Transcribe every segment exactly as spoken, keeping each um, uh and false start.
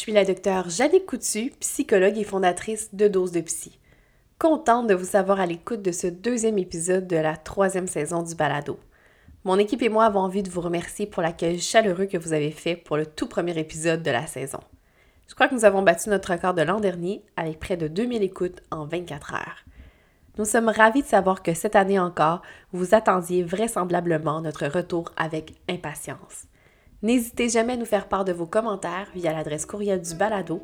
suis la docteure Jeannette Coutu, psychologue et fondatrice de Dose de Psy. Contente de vous savoir à l'écoute de ce deuxième épisode de la troisième saison du balado. Mon équipe et moi avons envie de vous remercier pour l'accueil chaleureux que vous avez fait pour le tout premier épisode de la saison. Je crois que nous avons battu notre record de l'an dernier avec près de deux mille écoutes en vingt-quatre heures. Nous sommes ravis de savoir que cette année encore, vous attendiez vraisemblablement notre retour avec impatience. N'hésitez jamais à nous faire part de vos commentaires via l'adresse courriel du balado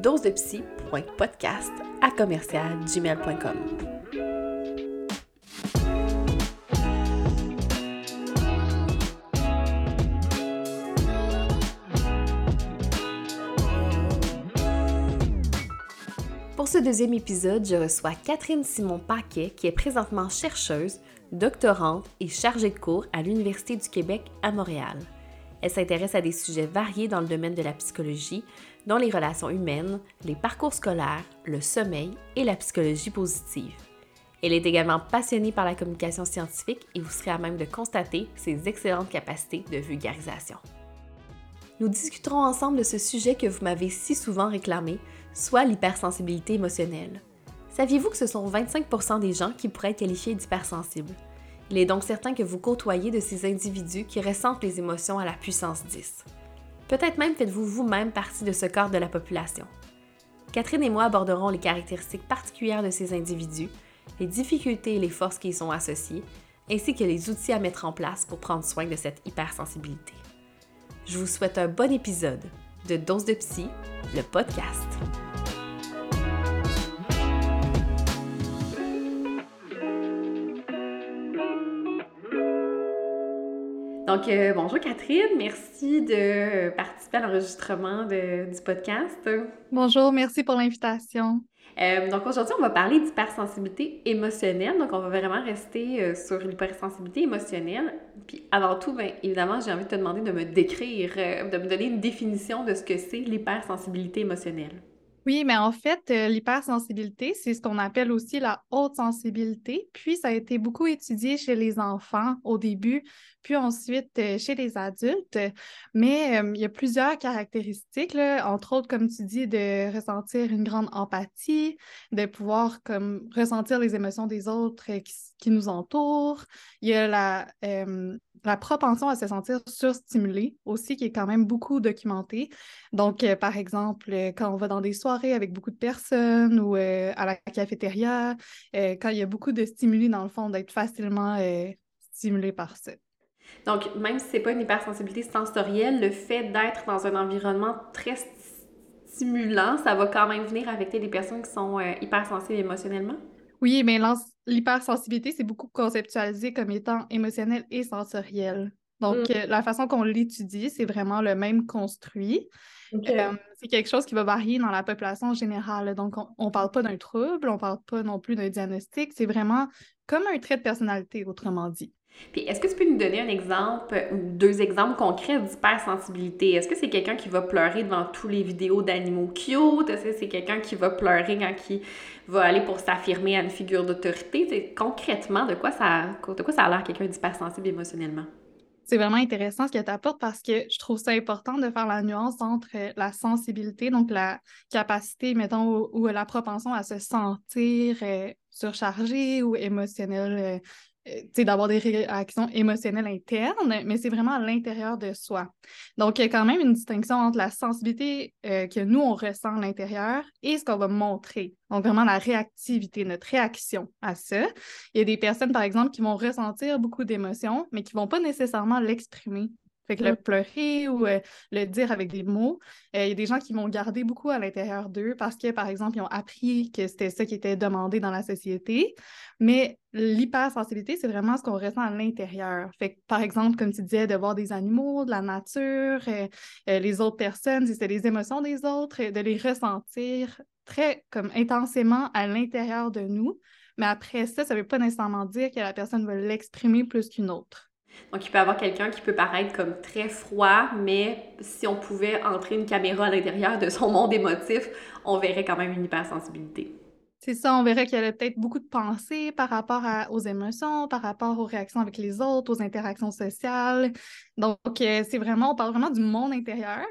dose de psy point podcast à commercial gmail point com. Pour ce deuxième épisode, je reçois Catherine Simon-Paquet, qui est présentement chercheuse, doctorante et chargée de cours à l'Université du Québec à Montréal. Elle s'intéresse à des sujets variés dans le domaine de la psychologie, dont les relations humaines, les parcours scolaires, le sommeil et la psychologie positive. Elle est également passionnée par la communication scientifique et vous serez à même de constater ses excellentes capacités de vulgarisation. Nous discuterons ensemble de ce sujet que vous m'avez si souvent réclamé, soit l'hypersensibilité émotionnelle. Saviez-vous que ce sont vingt-cinq pour cent des gens qui pourraient être qualifiés d'hypersensibles? Il est donc certain que vous côtoyez de ces individus qui ressentent les émotions à la puissance dix. Peut-être même faites-vous vous-même partie de ce corps de la population. Catherine et moi aborderons les caractéristiques particulières de ces individus, les difficultés et les forces qui y sont associées, ainsi que les outils à mettre en place pour prendre soin de cette hypersensibilité. Je vous souhaite un bon épisode de Dose de Psy, le podcast. Donc, euh, bonjour Catherine, merci de participer à l'enregistrement de, du podcast. Bonjour, merci pour l'invitation. Euh, donc aujourd'hui, on va parler d'hypersensibilité émotionnelle, donc on va vraiment rester euh, sur l'hypersensibilité émotionnelle. Puis avant tout, bien évidemment, j'ai envie de te demander de me décrire, euh, de me donner une définition de ce que c'est l'hypersensibilité émotionnelle. Oui, mais en fait, euh, l'hypersensibilité, c'est ce qu'on appelle aussi la haute sensibilité, puis ça a été beaucoup étudié chez les enfants au début, puis ensuite euh, chez les adultes, mais euh, il y a plusieurs caractéristiques, là, entre autres, comme tu dis, de ressentir une grande empathie, de pouvoir comme ressentir les émotions des autres euh, qui, qui nous entourent. Il y a la... Euh, La propension à se sentir surstimulée aussi, qui est quand même beaucoup documentée. Donc, euh, par exemple, euh, quand on va dans des soirées avec beaucoup de personnes ou euh, à la cafétéria, euh, quand il y a beaucoup de stimuli, dans le fond, d'être facilement euh, stimulé par ça. Donc, même si ce n'est pas une hypersensibilité sensorielle, le fait d'être dans un environnement très stimulant, ça va quand même venir affecter les personnes qui sont euh, hypersensibles émotionnellement? Oui, mais l'hypersensibilité, c'est beaucoup conceptualisé comme étant émotionnel et sensoriel. Donc, mm. la façon qu'on l'étudie, c'est vraiment le même construit. Okay. Euh, c'est quelque chose qui va varier dans la population générale. Donc, on ne parle pas d'un trouble, on ne parle pas non plus d'un diagnostic. C'est vraiment comme un trait de personnalité, autrement dit. Puis, est-ce que tu peux nous donner un exemple ou deux exemples concrets d'hypersensibilité? Est-ce que c'est quelqu'un qui va pleurer devant tous les vidéos d'animaux cute? Est-ce que c'est quelqu'un qui va pleurer quand il va aller pour s'affirmer à une figure d'autorité? T'sais, concrètement, de quoi ça, de quoi ça a l'air quelqu'un d'hypersensible émotionnellement? C'est vraiment intéressant ce que tu apportes parce que je trouve ça important de faire la nuance entre la sensibilité, donc la capacité, mettons, ou, ou la propension à se sentir euh, surchargé ou émotionnel, euh, c'est d'avoir des réactions émotionnelles internes, mais c'est vraiment à l'intérieur de soi. Donc, il y a quand même une distinction entre la sensibilité euh, que nous, on ressent à l'intérieur et ce qu'on va montrer. Donc, vraiment la réactivité, notre réaction à ça. Il y a des personnes, par exemple, qui vont ressentir beaucoup d'émotions, mais qui ne vont pas nécessairement l'exprimer. Fait que le pleurer ou euh, le dire avec des mots, il euh, y a des gens qui vont garder beaucoup à l'intérieur d'eux parce que, par exemple, ils ont appris que c'était ça qui était demandé dans la société. Mais l'hypersensibilité, c'est vraiment ce qu'on ressent à l'intérieur. Fait que, par exemple, comme tu disais, de voir des animaux, de la nature, euh, euh, les autres personnes, si c'était les émotions des autres, euh, de les ressentir très comme intensément à l'intérieur de nous. Mais après ça, ça ne veut pas nécessairement dire que la personne va l'exprimer plus qu'une autre. Donc, il peut y avoir quelqu'un qui peut paraître comme très froid, mais si on pouvait entrer une caméra à l'intérieur de son monde émotif, on verrait quand même une hypersensibilité. C'est ça, on verrait qu'il y avait peut-être beaucoup de pensées par rapport à, aux émotions, par rapport aux réactions avec les autres, aux interactions sociales. Donc, c'est vraiment, on parle vraiment du monde intérieur.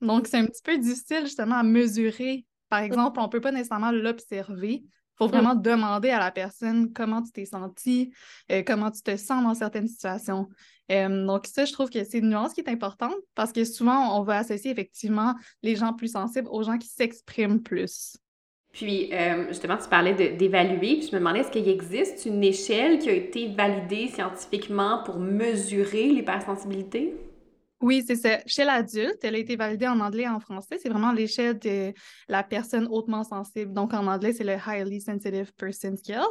Donc, c'est un petit peu difficile justement à mesurer. Par exemple, on ne peut pas nécessairement l'observer. Il faut vraiment demander à la personne comment tu t'es sentie, euh, comment tu te sens dans certaines situations. Euh, donc ça, je trouve que c'est une nuance qui est importante parce que souvent, on va associer effectivement les gens plus sensibles aux gens qui s'expriment plus. Puis, euh, justement, tu parlais de, d'évaluer, puis je me demandais, est-ce qu'il existe une échelle qui a été validée scientifiquement pour mesurer l'hypersensibilité? Oui, c'est ça. Chez l'adulte, elle a été validée en anglais et en français. C'est vraiment l'échelle de la personne hautement sensible. Donc, en anglais, c'est le Highly Sensitive Person Scale.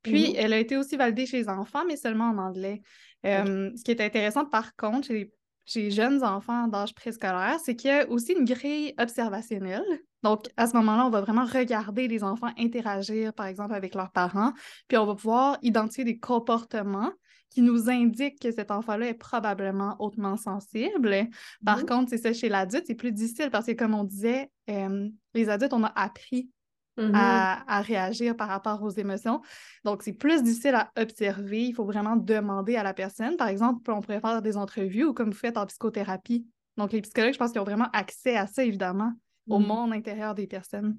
Puis, mm-hmm. elle a été aussi validée chez les enfants, mais seulement en anglais. Euh, okay. Ce qui est intéressant, par contre, chez les, chez les jeunes enfants d'âge préscolaire, c'est qu'il y a aussi une grille observationnelle. Donc, à ce moment-là, on va vraiment regarder les enfants interagir, par exemple, avec leurs parents. Puis, on va pouvoir identifier des comportements qui nous indique que cet enfant-là est probablement hautement sensible. Par mmh. contre, c'est ça, chez l'adulte, c'est plus difficile parce que, comme on disait, euh, les adultes, on a appris mmh. à, à réagir par rapport aux émotions. Donc, c'est plus difficile à observer. Il faut vraiment demander à la personne. Par exemple, on pourrait faire des entrevues ou comme vous faites en psychothérapie. Donc, les psychologues, je pense qu'ils ont vraiment accès à ça, évidemment, mmh. au monde intérieur des personnes.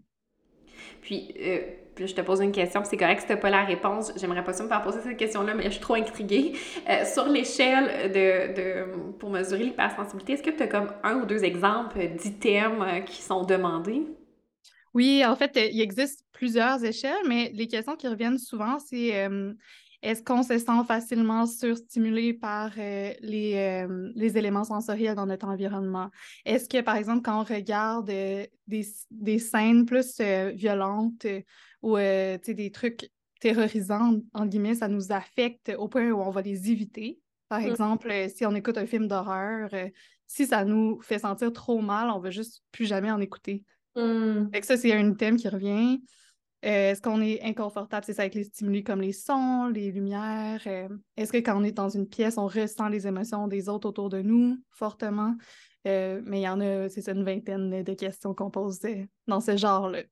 Puis, euh, je te pose une question, c'est correct si tu n'as pas la réponse. J'aimerais pas ça me faire poser cette question-là, mais je suis trop intriguée. Euh, sur l'échelle de, de, pour mesurer l'hypersensibilité, est-ce que tu as comme un ou deux exemples d'items qui sont demandés? Oui, en fait, il existe plusieurs échelles, mais les questions qui reviennent souvent, c'est euh, est-ce qu'on se sent facilement surstimulé par euh, les, euh, les éléments sensoriels dans notre environnement? Est-ce que, par exemple, quand on regarde euh, des, des scènes plus euh, violentes euh, ou euh, des trucs terrorisants, en guillemets, ça nous affecte au point où on va les éviter? Par mmh. exemple, euh, si on écoute un film d'horreur, euh, si ça nous fait sentir trop mal, on ne va juste plus jamais en écouter. Mmh. Fait que ça, c'est un thème qui revient. Euh, est-ce qu'on est inconfortable, c'est ça, avec les stimuli comme les sons, les lumières? Euh, est-ce que quand on est dans une pièce, on ressent les émotions des autres autour de nous fortement? Euh, mais il y en a, c'est ça, une vingtaine de questions qu'on pose dans ce genre-là.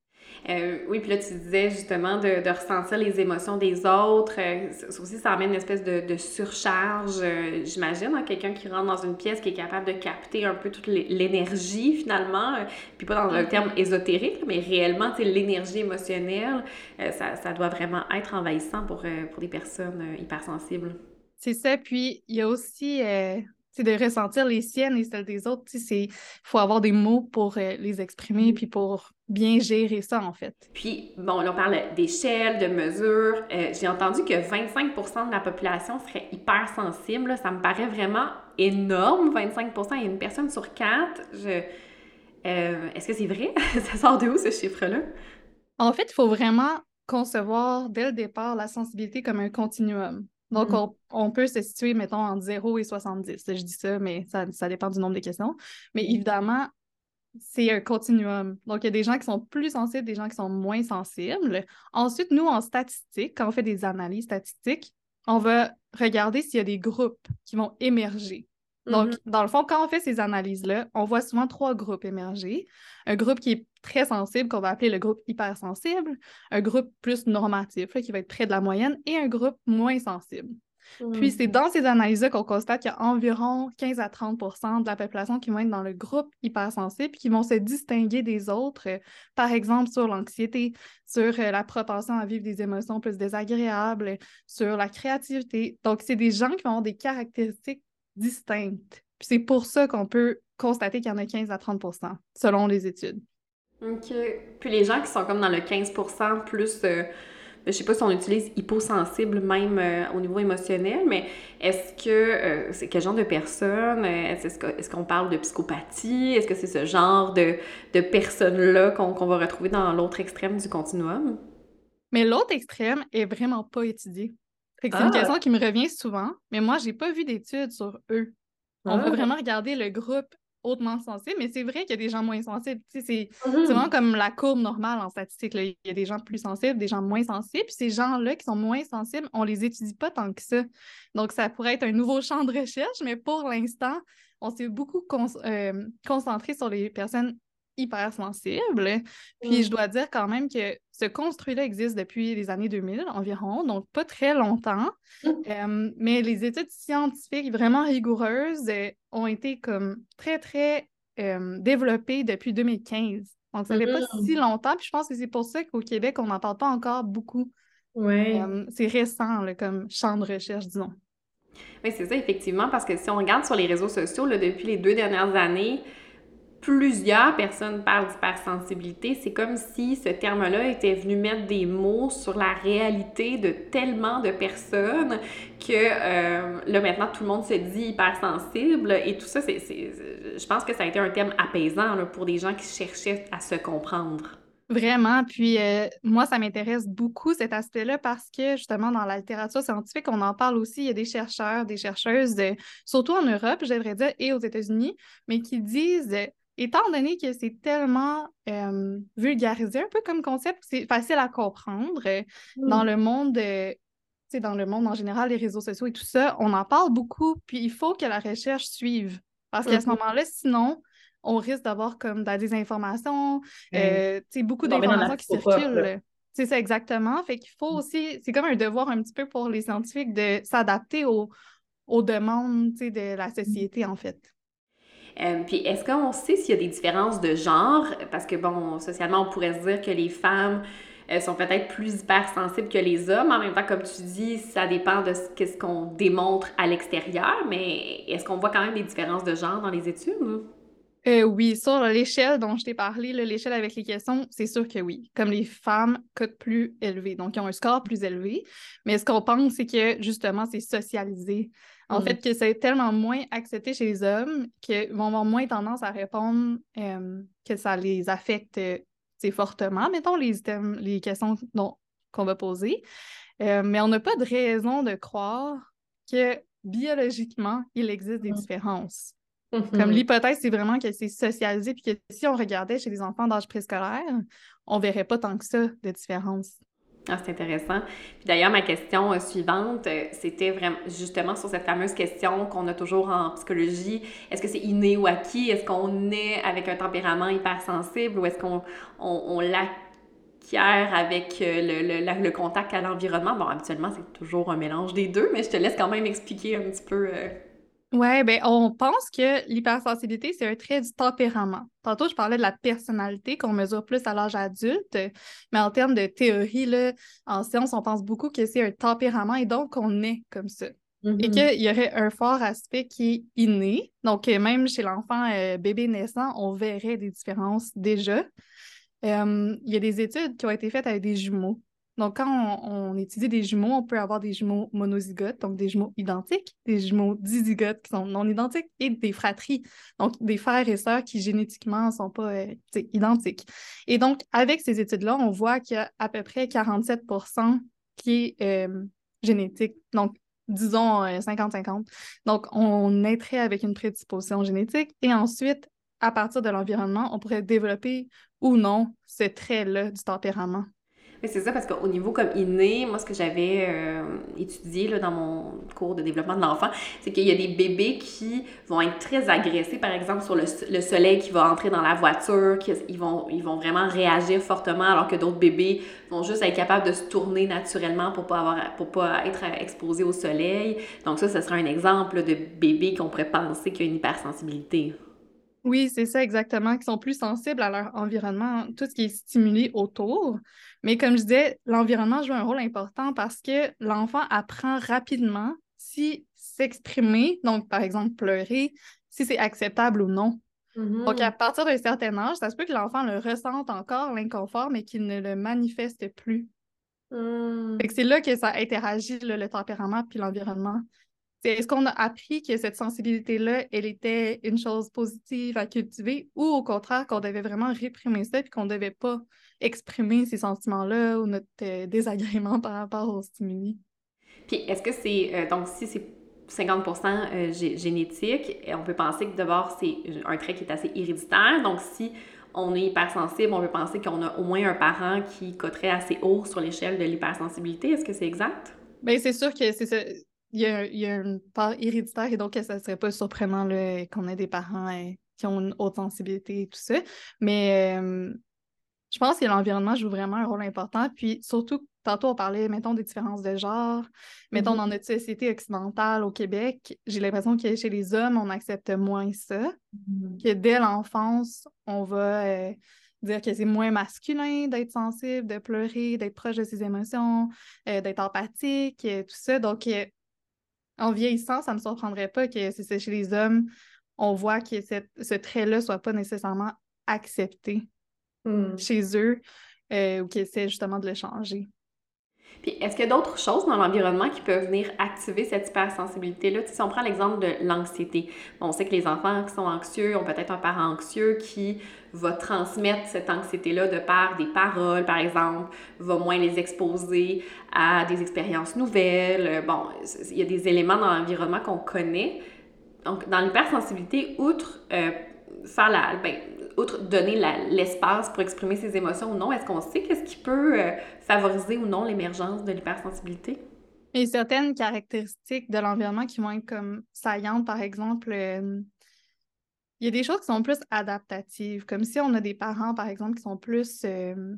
Euh, oui, puis là, tu disais justement de, de ressentir les émotions des autres. Euh, ça aussi, ça amène une espèce de, de surcharge, euh, j'imagine, hein, quelqu'un qui rentre dans une pièce qui est capable de capter un peu toute l'énergie, finalement, euh, puis pas dans un terme ésotérique, mais réellement, tu sais, l'énergie émotionnelle, euh, ça, ça doit vraiment être envahissant pour, euh, pour des personnes euh, hypersensibles. C'est ça, puis il y a aussi... Euh... C'est de ressentir les siennes et celles des autres. Il faut avoir des mots pour euh, les exprimer puis pour bien gérer ça, en fait. Puis, bon, là, on parle d'échelle, de mesure. Euh, j'ai entendu que vingt-cinq pour cent de la population serait hypersensible. Ça me paraît vraiment énorme, vingt-cinq pour cent. Et une personne sur quatre, je... euh, est-ce que c'est vrai? Ça sort de où, ce chiffre-là? En fait, il faut vraiment concevoir, dès le départ, la sensibilité comme un continuum. Donc, on, on peut se situer, mettons, entre zéro et soixante-dix. Je dis ça, mais ça, ça dépend du nombre de questions. Mais évidemment, c'est un continuum. Donc, il y a des gens qui sont plus sensibles, des gens qui sont moins sensibles. Ensuite, nous, en statistique, quand on fait des analyses statistiques, on va regarder s'il y a des groupes qui vont émerger. Donc, mm-hmm. dans le fond, quand on fait ces analyses-là, on voit souvent trois groupes émerger. Un groupe qui est très sensible, qu'on va appeler le groupe hypersensible, un groupe plus normatif, là, qui va être près de la moyenne, et un groupe moins sensible. Mmh. Puis, c'est dans ces analyses-là qu'on constate qu'il y a environ quinze à trente pour cent de la population qui vont être dans le groupe hypersensible, qui vont se distinguer des autres, euh, par exemple sur l'anxiété, sur euh, la propension à vivre des émotions plus désagréables, sur la créativité. Donc, c'est des gens qui vont avoir des caractéristiques distinctes. Puis, c'est pour ça qu'on peut constater qu'il y en a quinze à trente pour cent, selon les études. OK. Puis les gens qui sont comme dans le quinze pour cent plus, euh, je sais pas si on utilise hyposensible même euh, au niveau émotionnel, mais est-ce que euh, c'est quel genre de personne? Est-ce, est-ce qu'on parle de psychopathie? Est-ce que c'est ce genre de, de personnes-là qu'on, qu'on va retrouver dans l'autre extrême du continuum? Mais l'autre extrême est vraiment pas étudié. Fait que c'est ah. une question qui me revient souvent, mais moi, j'ai pas vu d'études sur eux. On ah. va vraiment regarder le groupe hautement sensible, mais c'est vrai qu'il y a des gens moins sensibles. C'est, mm-hmm. c'est vraiment comme la courbe normale en statistique. Là. Il y a des gens plus sensibles, des gens moins sensibles. Puis ces gens-là qui sont moins sensibles, on les étudie pas tant que ça. Donc, ça pourrait être un nouveau champ de recherche, mais pour l'instant, on s'est beaucoup con- euh, concentré sur les personnes hyper sensible. Puis mm. je dois dire quand même que ce construit-là existe depuis les années deux mille environ, donc pas très longtemps. Mm. Euh, mais les études scientifiques vraiment rigoureuses euh, ont été comme très, très euh, développées depuis deux mille quinze. Donc ça fait mm. pas si longtemps. Puis je pense que c'est pour ça qu'au Québec, on n'en parle pas encore beaucoup. Ouais. Euh, c'est récent là, comme champ de recherche, disons. Oui, c'est ça, effectivement, parce que si on regarde sur les réseaux sociaux, là, depuis les deux dernières années, plusieurs personnes parlent d'hypersensibilité. C'est comme si ce terme-là était venu mettre des mots sur la réalité de tellement de personnes que euh, là, maintenant, tout le monde se dit hypersensible. Et tout ça, c'est, c'est, je pense que ça a été un thème apaisant là, pour des gens qui cherchaient à se comprendre. Vraiment, puis euh, moi, ça m'intéresse beaucoup cet aspect-là parce que, justement, dans la littérature scientifique, on en parle aussi, il y a des chercheurs, des chercheuses, euh, surtout en Europe, j'aimerais dire, et aux États-Unis, mais qui disent, euh, étant donné que c'est tellement euh, vulgarisé, un peu comme concept, c'est facile à comprendre, euh, mm. dans le monde, euh, tu sais, dans le monde en général, les réseaux sociaux et tout ça, on en parle beaucoup, puis il faut que la recherche suive, parce qu'à mm. ce moment-là, sinon... on risque d'avoir comme de la désinformation, mmh. euh, beaucoup non, d'informations qui circulent. C'est ça, exactement. Fait qu'il faut aussi, c'est comme un devoir un petit peu pour les scientifiques de s'adapter aux, aux demandes de la société, en fait. Euh, puis est-ce qu'on sait s'il y a des différences de genre? Parce que, bon, socialement, on pourrait se dire que les femmes euh, sont peut-être plus hypersensibles que les hommes. En même temps, comme tu dis, ça dépend de ce, ce qu'on démontre à l'extérieur. Mais est-ce qu'on voit quand même des différences de genre dans les études? Hein? Euh, oui, sur l'échelle dont je t'ai parlé, là, l'échelle avec les questions, c'est sûr que oui. Comme les femmes cotent plus élevé, donc ils ont un score plus élevé. Mais ce qu'on pense, c'est que justement, c'est socialisé. En mm. fait, que c'est tellement moins accepté chez les hommes qu'ils vont avoir moins tendance à répondre euh, que ça les affecte fortement. Mettons les items, les questions dont, qu'on va poser. Euh, mais on n'a pas de raison de croire que biologiquement, il existe des mm. différences. Comme l'hypothèse, c'est vraiment que c'est socialisé puis que si on regardait chez les enfants d'âge préscolaire, on verrait pas tant que ça de différence. Ah, c'est intéressant. Puis d'ailleurs, ma question euh, suivante, euh, c'était vraiment justement sur cette fameuse question qu'on a toujours en psychologie. Est-ce que c'est inné ou acquis? Est-ce qu'on est avec un tempérament hypersensible ou est-ce qu'on on, on l'acquiert avec euh, le, le, la, le contact à l'environnement? Bon, habituellement, c'est toujours un mélange des deux, mais je te laisse quand même expliquer un petit peu... Euh... Oui, bien, on pense que l'hypersensibilité, c'est un trait du tempérament. Tantôt, je parlais de la personnalité qu'on mesure plus à l'âge adulte, mais en termes de théorie, là, en science, on pense beaucoup que c'est un tempérament et donc on est comme ça. Mm-hmm. Et qu'il y aurait un fort aspect qui est inné. Donc, même chez l'enfant euh, bébé naissant, on verrait des différences déjà. Euh, il y a des études qui ont été faites avec des jumeaux. Donc, quand on, on étudie des jumeaux, on peut avoir des jumeaux monozygotes, donc des jumeaux identiques, des jumeaux dizygotes qui sont non identiques et des fratries, donc des frères et sœurs qui génétiquement ne sont pas euh, identiques. Et donc, avec ces études-là, on voit qu'il y a à peu près quarante-sept pour cent qui est euh, génétique, donc disons euh, cinquante-cinquante. Donc, on naîtrait avec une prédisposition génétique et ensuite, à partir de l'environnement, on pourrait développer ou non ce trait-là du tempérament. Mais c'est ça, parce qu'au niveau comme inné, moi, ce que j'avais euh, étudié là, dans mon cours de développement de l'enfant, c'est qu'il y a des bébés qui vont être très agressés, par exemple, sur le, le soleil qui va entrer dans la voiture, qu'ils vont, ils vont vraiment réagir fortement, alors que d'autres bébés vont juste être capables de se tourner naturellement pour pas avoir, pour pas être exposés au soleil. Donc ça, ce serait un exemple de bébé qu'on pourrait penser qu'il y a une hypersensibilité. Oui, c'est ça exactement, qui sont plus sensibles à leur environnement, tout ce qui est stimulé autour. Mais comme je disais, l'environnement joue un rôle important parce que l'enfant apprend rapidement si s'exprimer, donc par exemple pleurer, si c'est acceptable ou non. Mm-hmm. Donc à partir d'un certain âge, ça se peut que l'enfant le ressente encore, l'inconfort, mais qu'il ne le manifeste plus. Mm. Fait que c'est là que ça interagit, le, le tempérament puis l'environnement. Est-ce qu'on a appris que cette sensibilité-là, elle était une chose positive à cultiver ou au contraire qu'on devait vraiment réprimer ça et qu'on ne devait pas exprimer ces sentiments-là ou notre euh, désagrément par rapport aux stimuli? Puis est-ce que c'est... Euh, donc si c'est cinquante pour cent euh, g- génétique, on peut penser que d'abord c'est un trait qui est assez héréditaire. Donc si on est hypersensible, on peut penser qu'on a au moins un parent qui coterait assez haut sur l'échelle de l'hypersensibilité. Est-ce que c'est exact? Bien, c'est sûr que c'est ça... Il y a, il y a une part héréditaire et donc ça ne serait pas surprenant là, qu'on ait des parents hein, qui ont une haute sensibilité et tout ça. Mais euh, je pense que l'environnement joue vraiment un rôle important. Puis surtout, tantôt, on parlait, mettons, des différences de genre. Mettons, mm-hmm. dans notre société occidentale au Québec, j'ai l'impression que chez les hommes, on accepte moins ça. Mm-hmm. Que dès l'enfance, on va... Euh, dire que c'est moins masculin d'être sensible, de pleurer, d'être proche de ses émotions, euh, d'être empathique, euh, tout ça. Donc, euh, en vieillissant, ça ne me surprendrait pas que c'est, c'est chez les hommes, on voit que cette, ce trait-là ne soit pas nécessairement accepté mm. chez eux euh, ou qu'ils essaient justement de le changer. Puis, est-ce qu'il y a d'autres choses dans l'environnement qui peuvent venir activer cette hypersensibilité-là? Tu sais, si on prend l'exemple de l'anxiété, bon, on sait que les enfants qui sont anxieux ont peut-être un parent anxieux qui va transmettre cette anxiété-là de par des paroles, par exemple, va moins les exposer à des expériences nouvelles. Bon, il y a des éléments dans l'environnement qu'on connaît. Donc, dans l'hypersensibilité, outre euh, faire la... Ben, outre donner la, l'espace pour exprimer ses émotions ou non, est-ce qu'on sait qu'est-ce qui peut euh, favoriser ou non l'émergence de l'hypersensibilité? Il y a certaines caractéristiques de l'environnement qui vont être comme saillantes, par exemple, euh, il y a des choses qui sont plus adaptatives, comme si on a des parents, par exemple, qui sont plus, euh,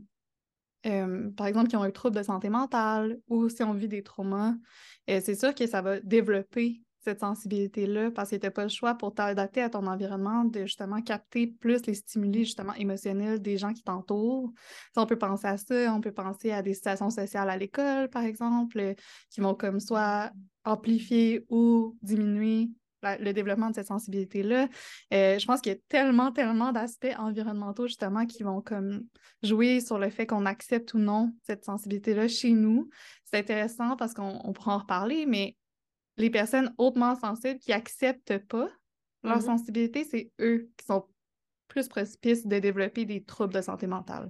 euh, par exemple, qui ont un trouble de santé mentale ou si on vit des traumas, euh, c'est sûr que ça va développer cette sensibilité-là, parce que tu n'as pas le choix pour t'adapter à ton environnement de justement capter plus les stimuli justement émotionnels des gens qui t'entourent. Si on peut penser à ça, on peut penser à des situations sociales à l'école, par exemple, qui vont comme soit amplifier ou diminuer la, le développement de cette sensibilité-là. Euh, je pense qu'il y a tellement, tellement d'aspects environnementaux justement qui vont comme jouer sur le fait qu'on accepte ou non cette sensibilité-là chez nous. C'est intéressant parce qu'on on pourra en reparler, mais les personnes hautement sensibles qui n'acceptent pas leur mm-hmm. sensibilité, c'est eux qui sont plus propices de développer des troubles de santé mentale.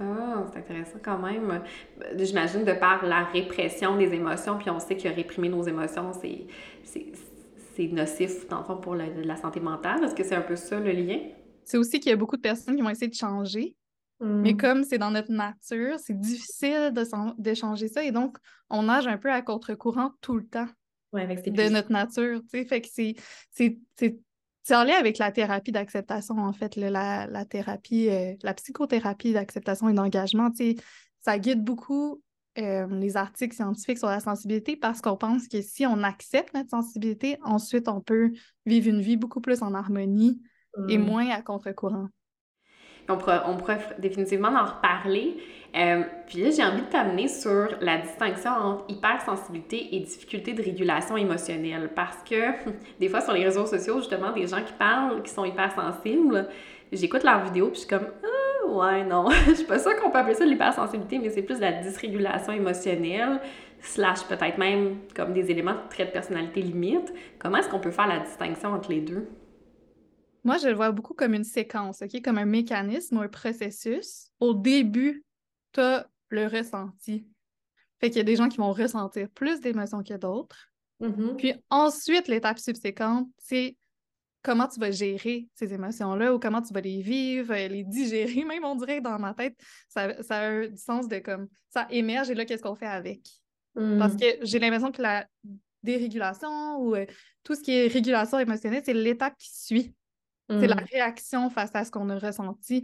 Ah, c'est intéressant quand même. J'imagine de par la répression des émotions, puis on sait que réprimer nos émotions, c'est, c'est, c'est nocif, dans le fond, pour la, la santé mentale. Est-ce que c'est un peu ça, le lien? C'est aussi qu'il y a beaucoup de personnes qui vont essayer de changer. Mais comme c'est dans notre nature, c'est difficile de, de changer ça. Et donc, on nage un peu à contre-courant tout le temps. Ouais, avec de notre nature, tu sais, fait que c'est, c'est, c'est, c'est en lien avec la thérapie d'acceptation, en fait, le, la, la thérapie, euh, la psychothérapie d'acceptation et d'engagement, tu sais, ça guide beaucoup euh, les articles scientifiques sur la sensibilité parce qu'on pense que si on accepte notre sensibilité, ensuite on peut vivre une vie beaucoup plus en harmonie mmh. et moins à contre-courant. On pourra, on pourra définitivement en reparler. Euh, puis là, j'ai envie de t'amener sur la distinction entre hypersensibilité et difficulté de régulation émotionnelle. Parce que des fois, sur les réseaux sociaux, justement, des gens qui parlent, qui sont hypersensibles, j'écoute leurs vidéos puis je suis comme « Ah, ouais, non, je suis pas sûre qu'on peut appeler ça de l'hypersensibilité, mais c'est plus de la dysrégulation émotionnelle, slash peut-être même comme des éléments de trait de personnalité limite. » Comment est-ce qu'on peut faire la distinction entre les deux? Moi, je le vois beaucoup comme une séquence, ok, comme un mécanisme ou un processus. Au début, tu as le ressenti. Fait qu'il y a des gens qui vont ressentir plus d'émotions que d'autres. Mm-hmm. Puis ensuite, l'étape subséquente, c'est comment tu vas gérer ces émotions-là ou comment tu vas les vivre, les digérer. Même, on dirait que dans ma tête, ça, ça a du sens de comme ça émerge et là, qu'est-ce qu'on fait avec? Mm. Parce que j'ai l'impression que la dérégulation ou euh, tout ce qui est régulation émotionnelle, c'est l'étape qui suit. C'est la réaction face à ce qu'on a ressenti.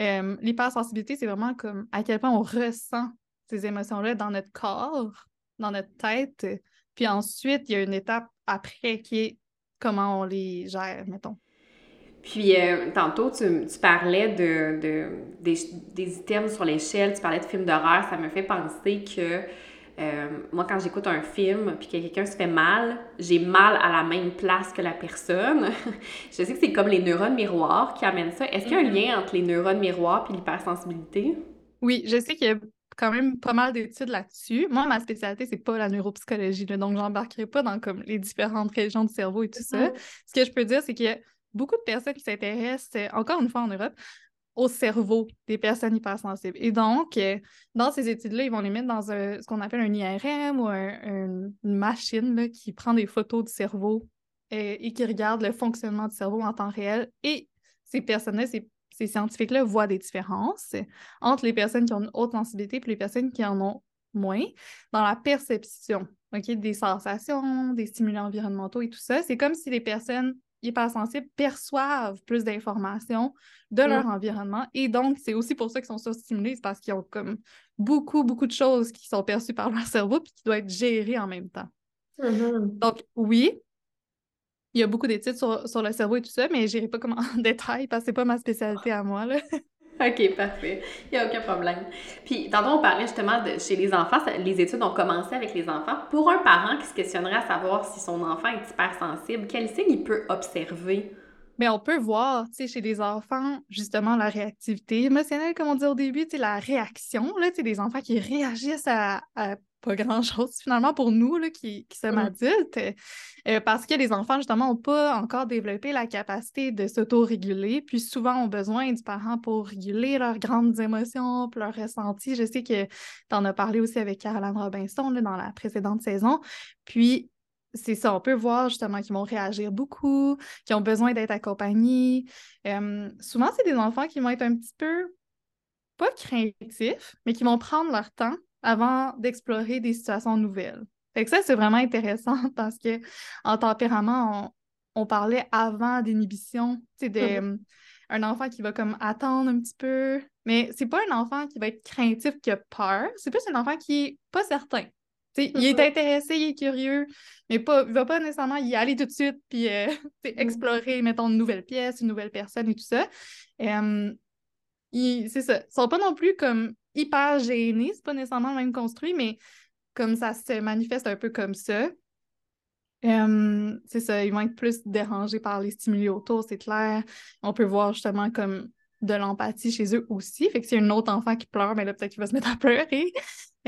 Euh, l'hypersensibilité, c'est vraiment comme à quel point on ressent ces émotions-là dans notre corps, dans notre tête. Puis ensuite, il y a une étape après qui est comment on les gère, mettons. Puis, euh, tantôt, tu, tu parlais de, de, des, des items sur l'échelle, tu parlais de films d'horreur. Ça me fait penser que Euh, moi, quand j'écoute un film puis que quelqu'un se fait mal, j'ai mal à la même place que la personne. Je sais que c'est comme les neurones miroirs qui amènent ça. Est-ce qu'il y a un lien entre les neurones miroirs puis l'hypersensibilité? Oui, je sais qu'il y a quand même pas mal d'études là-dessus. Moi, ma spécialité, c'est pas la neuropsychologie, là, donc j'embarquerai pas dans comme les différentes régions du cerveau et tout mm-hmm. ça. Ce que je peux dire, c'est qu'il y a beaucoup de personnes qui s'intéressent, encore une fois en Europe, au cerveau des personnes hypersensibles. Et donc, dans ces études-là, ils vont les mettre dans un, ce qu'on appelle un I R M ou un, un, une machine là, qui prend des photos du cerveau et, et qui regarde le fonctionnement du cerveau en temps réel. Et ces personnes-là, ces, ces scientifiques-là voient des différences entre les personnes qui ont une haute sensibilité et les personnes qui en ont moins dans la perception, okay, des sensations, des stimuli environnementaux et tout ça. C'est comme si les personnes hypersensibles perçoivent plus d'informations de leur mmh. environnement. Et donc, c'est aussi pour ça qu'ils sont surstimulés, c'est parce qu'ils ont comme beaucoup, beaucoup de choses qui sont perçues par leur cerveau puis qui doivent être gérées en même temps. Mmh. Donc, oui, il y a beaucoup d'études sur, sur le cerveau et tout ça, mais je n'irai pas comme en détail parce que c'est pas ma spécialité à moi, là. OK, parfait. Il n'y a aucun problème. Puis, tantôt, on parlait justement de chez les enfants. Les études ont commencé avec les enfants. Pour un parent qui se questionnerait à savoir si son enfant est hypersensible, quel signe il peut observer? Bien, on peut voir, tu sais, chez les enfants, justement, la réactivité émotionnelle, comme on dit au début, tu sais, la réaction, là, tu sais, des enfants qui réagissent à... à... pas grand-chose, finalement, pour nous, là, qui, qui sommes mmh. adultes, euh, parce que les enfants, justement, n'ont pas encore développé la capacité de s'auto-réguler, puis souvent ont besoin du parent pour réguler leurs grandes émotions, puis leurs ressentis. Je sais que tu en as parlé aussi avec Caroline Robinson, là, dans la précédente saison, puis c'est ça, on peut voir, justement, qu'ils vont réagir beaucoup, qu'ils ont besoin d'être accompagnés. Euh, souvent, c'est des enfants qui vont être un petit peu, pas craintifs, mais qui vont prendre leur temps avant d'explorer des situations nouvelles. Fait que ça, c'est vraiment intéressant parce que en tempérament, on, on parlait avant d'inhibition, tu sais, de, mmh. un enfant qui va comme attendre un petit peu, mais c'est pas un enfant qui va être craintif, qui a peur, c'est plus un enfant qui est pas certain. Tu sais, mmh. il est intéressé, il est curieux, mais pas, il va pas nécessairement y aller tout de suite puis euh, tu sais, explorer, mettons, une nouvelle pièce, une nouvelle personne et tout ça. Um, Ils, c'est ça, ils sont pas non plus comme hyper gênés, c'est pas nécessairement le même construit, mais comme ça se manifeste un peu comme ça, euh, c'est ça, ils vont être plus dérangés par les stimuli autour, c'est clair. On peut voir justement comme de l'empathie chez eux aussi, fait que s'il y a un autre enfant qui pleure, mais là peut-être qu'il va se mettre à pleurer.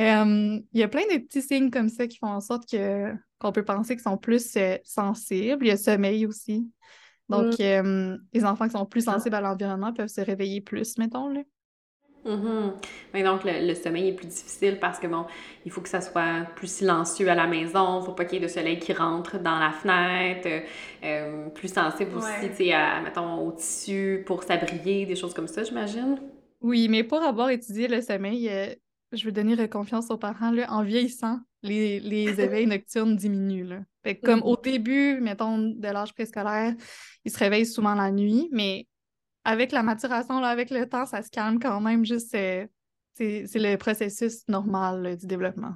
Euh, il y a plein de petits signes comme ça qui font en sorte que, qu'on peut penser qu'ils sont plus euh, sensibles. Il y a sommeil aussi. Donc, euh, les enfants qui sont plus sensibles à l'environnement peuvent se réveiller plus, mettons, là. Mm-hmm. Mais donc, le, le sommeil est plus difficile parce que, bon, il faut que ça soit plus silencieux à la maison, faut pas qu'il y ait de soleil qui rentre dans la fenêtre, euh, plus sensible aussi, ouais. tu sais, à, mettons, au tissu pour s'abrier, des choses comme ça, j'imagine. Oui, mais pour avoir étudié le sommeil, euh, je veux donner confiance aux parents, là, en vieillissant. Les, les éveils nocturnes diminuent, là. Fait que comme au début, mettons, de l'âge préscolaire, ils se réveillent souvent la nuit, mais avec la maturation, là, avec le temps, ça se calme quand même, juste, c'est, c'est, c'est le processus normal, là, du développement.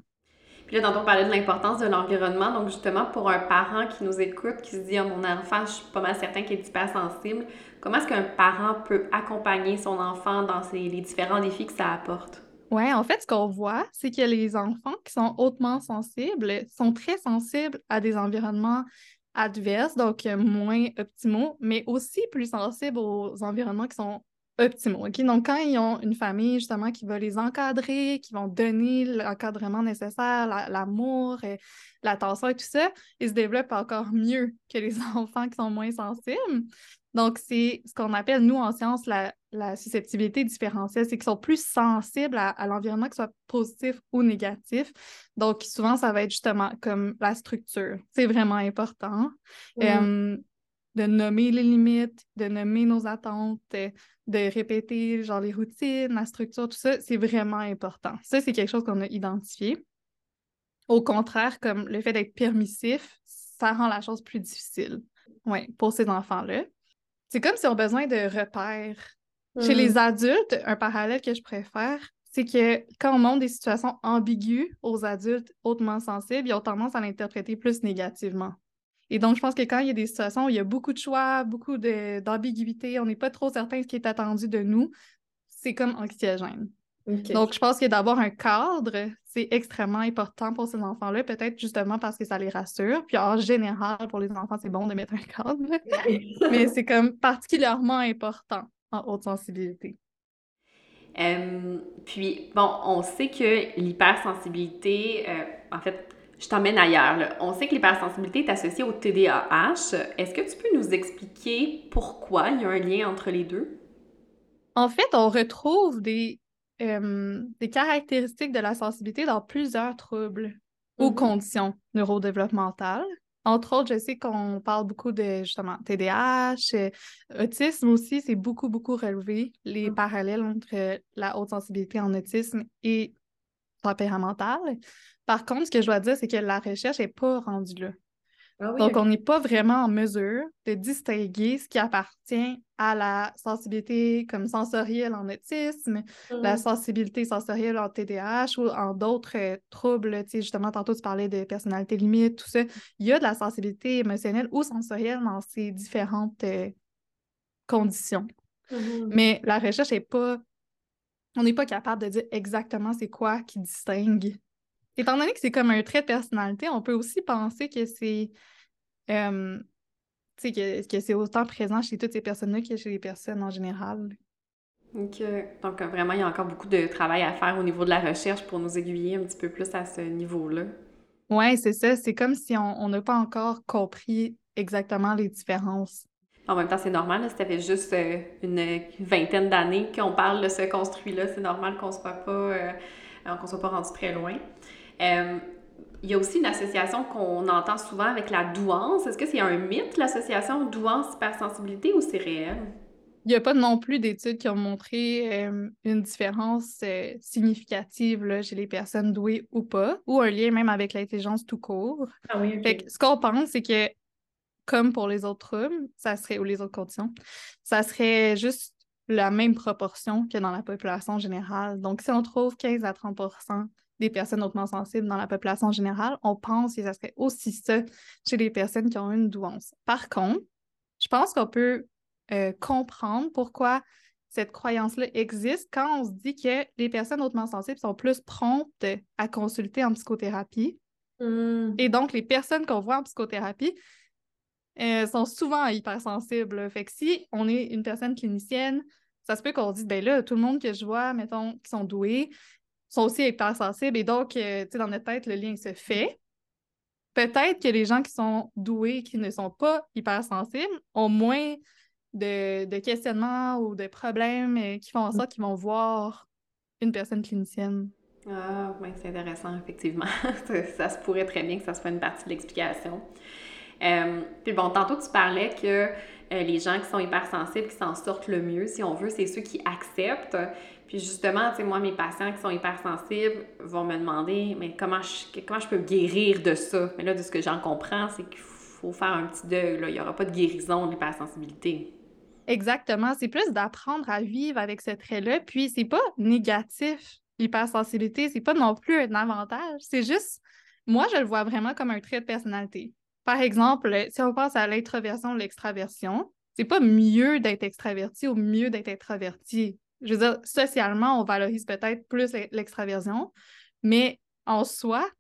Puis là, tantôt, on parlait de l'importance de l'environnement, donc justement, pour un parent qui nous écoute, qui se dit « Ah, mon enfant, je suis pas mal certain qu'il est hypersensible », comment est-ce qu'un parent peut accompagner son enfant dans ses, les différents défis que ça apporte? Oui, en fait, ce qu'on voit, c'est que les enfants qui sont hautement sensibles sont très sensibles à des environnements adverses, donc moins optimaux, mais aussi plus sensibles aux environnements qui sont optimaux. Okay? Donc, quand ils ont une famille, justement, qui va les encadrer, qui vont donner l'encadrement nécessaire, la, l'amour, et l'attention et tout ça, ils se développent encore mieux que les enfants qui sont moins sensibles. Donc, c'est ce qu'on appelle, nous, en sciences, la, la susceptibilité différentielle. C'est qu'ils sont plus sensibles à, à l'environnement, que ce soit positif ou négatif. Donc, souvent, ça va être justement comme la structure. C'est vraiment important mmh. euh, de nommer les limites, de nommer nos attentes, de répéter, genre, les routines, la structure, tout ça. C'est vraiment important. Ça, c'est quelque chose qu'on a identifié. Au contraire, comme le fait d'être permissif, ça rend la chose plus difficile, ouais, pour ces enfants-là. C'est comme s'ils ont besoin de repères. Mmh. Chez les adultes, un parallèle que je préfère, c'est que quand on montre des situations ambiguës aux adultes hautement sensibles, ils ont tendance à l'interpréter plus négativement. Et donc, je pense que quand il y a des situations où il y a beaucoup de choix, beaucoup de, d'ambiguïté, on n'est pas trop certain de ce qui est attendu de nous, c'est comme anxiogène. Okay. Donc, je pense que d'avoir un cadre, c'est extrêmement important pour ces enfants-là, peut-être justement parce que ça les rassure. Puis en général, pour les enfants, c'est bon de mettre un cadre, mais c'est comme particulièrement important en haute sensibilité. Euh, puis, bon, on sait que l'hypersensibilité, euh, en fait, je t'emmène ailleurs, là. On sait que l'hypersensibilité est associée au T D A H. Est-ce que tu peux nous expliquer pourquoi il y a un lien entre les deux? En fait, on retrouve des... Euh, des caractéristiques de la sensibilité dans plusieurs troubles mmh. ou conditions neurodéveloppementales. Entre autres, je sais qu'on parle beaucoup de, justement, T D A H, euh, autisme aussi, c'est beaucoup, beaucoup relevé, les mmh. parallèles entre la haute sensibilité en autisme et tempéramentale. Par contre, ce que je dois dire, c'est que la recherche n'est pas rendue là. Ah oui, Donc, okay. on n'est pas vraiment en mesure de distinguer ce qui appartient à la sensibilité comme sensorielle en autisme, mm. la sensibilité sensorielle en T D A H ou en d'autres euh, troubles. Tu sais, justement, tantôt, tu parlais de personnalité limite, tout ça. Il y a de la sensibilité émotionnelle ou sensorielle dans ces différentes euh, conditions. Mm. Mais la recherche n'est pas... On n'est pas capable de dire exactement c'est quoi qui distingue. Étant donné que c'est comme un trait de personnalité, on peut aussi penser que c'est euh, que, que c'est autant présent chez toutes ces personnes-là que chez les personnes en général. OK. Donc, vraiment, il y a encore beaucoup de travail à faire au niveau de la recherche pour nous aiguiller un petit peu plus à ce niveau-là. Oui, c'est ça. C'est comme si on n'a pas encore compris exactement les différences. En même temps, c'est normal. Là, si ça fait juste euh, une vingtaine d'années qu'on parle de ce construit-là, c'est normal qu'on ne soit pas, euh, qu'on soit pas rendu très loin. Euh, il y a aussi une association qu'on entend souvent avec la douance. Est-ce que c'est un mythe, l'association douance-hypersensibilité, ou c'est réel? Il n'y a pas non plus d'études qui ont montré euh, une différence euh, significative là, chez les personnes douées ou pas, ou un lien même avec l'intelligence tout court. Ah oui, okay. Fait que ce qu'on pense, c'est que comme pour les autres troubles, ça serait, ou les autres conditions, ça serait juste la même proportion que dans la population générale. Donc, si on trouve quinze à trente pour cent des personnes hautement sensibles dans la population générale, on pense que ça serait aussi ça chez les personnes qui ont une douance. Par contre, je pense qu'on peut euh, comprendre pourquoi cette croyance-là existe quand on se dit que les personnes hautement sensibles sont plus promptes à consulter en psychothérapie. Mm. Et donc, les personnes qu'on voit en psychothérapie Euh, sont souvent hypersensibles. Là. Fait que si on est une personne clinicienne, ça se peut qu'on dise, ben là, tout le monde que je vois, mettons, qui sont doués, sont aussi hypersensibles. Et donc, euh, tu sais, dans notre tête, le lien se fait. Peut-être que les gens qui sont doués, qui ne sont pas hypersensibles, ont moins de, de questionnements ou de problèmes euh, qui font en sorte qu'ils vont voir une personne clinicienne. Ah, ben c'est intéressant, effectivement. ça, ça se pourrait très bien que ça soit une partie de l'explication. Euh, puis bon, tantôt tu parlais que euh, les gens qui sont hypersensibles, qui s'en sortent le mieux, si on veut, c'est ceux qui acceptent. Puis justement, tu sais, moi, mes patients qui sont hypersensibles vont me demander, mais comment je, comment je peux guérir de ça? Mais là, de ce que j'en comprends, c'est qu'il faut faire un petit deuil, là. Il n'y aura pas de guérison de l'hypersensibilité. Exactement. C'est plus d'apprendre à vivre avec ce trait-là. Puis c'est pas négatif, l'hypersensibilité. C'est pas non plus un avantage. C'est juste, moi, je le vois vraiment comme un trait de personnalité. Par exemple, si on pense à l'introversion ou l'extraversion, c'est pas mieux d'être extraverti ou mieux d'être introverti. Je veux dire, socialement, on valorise peut-être plus l'extraversion, mais en soi,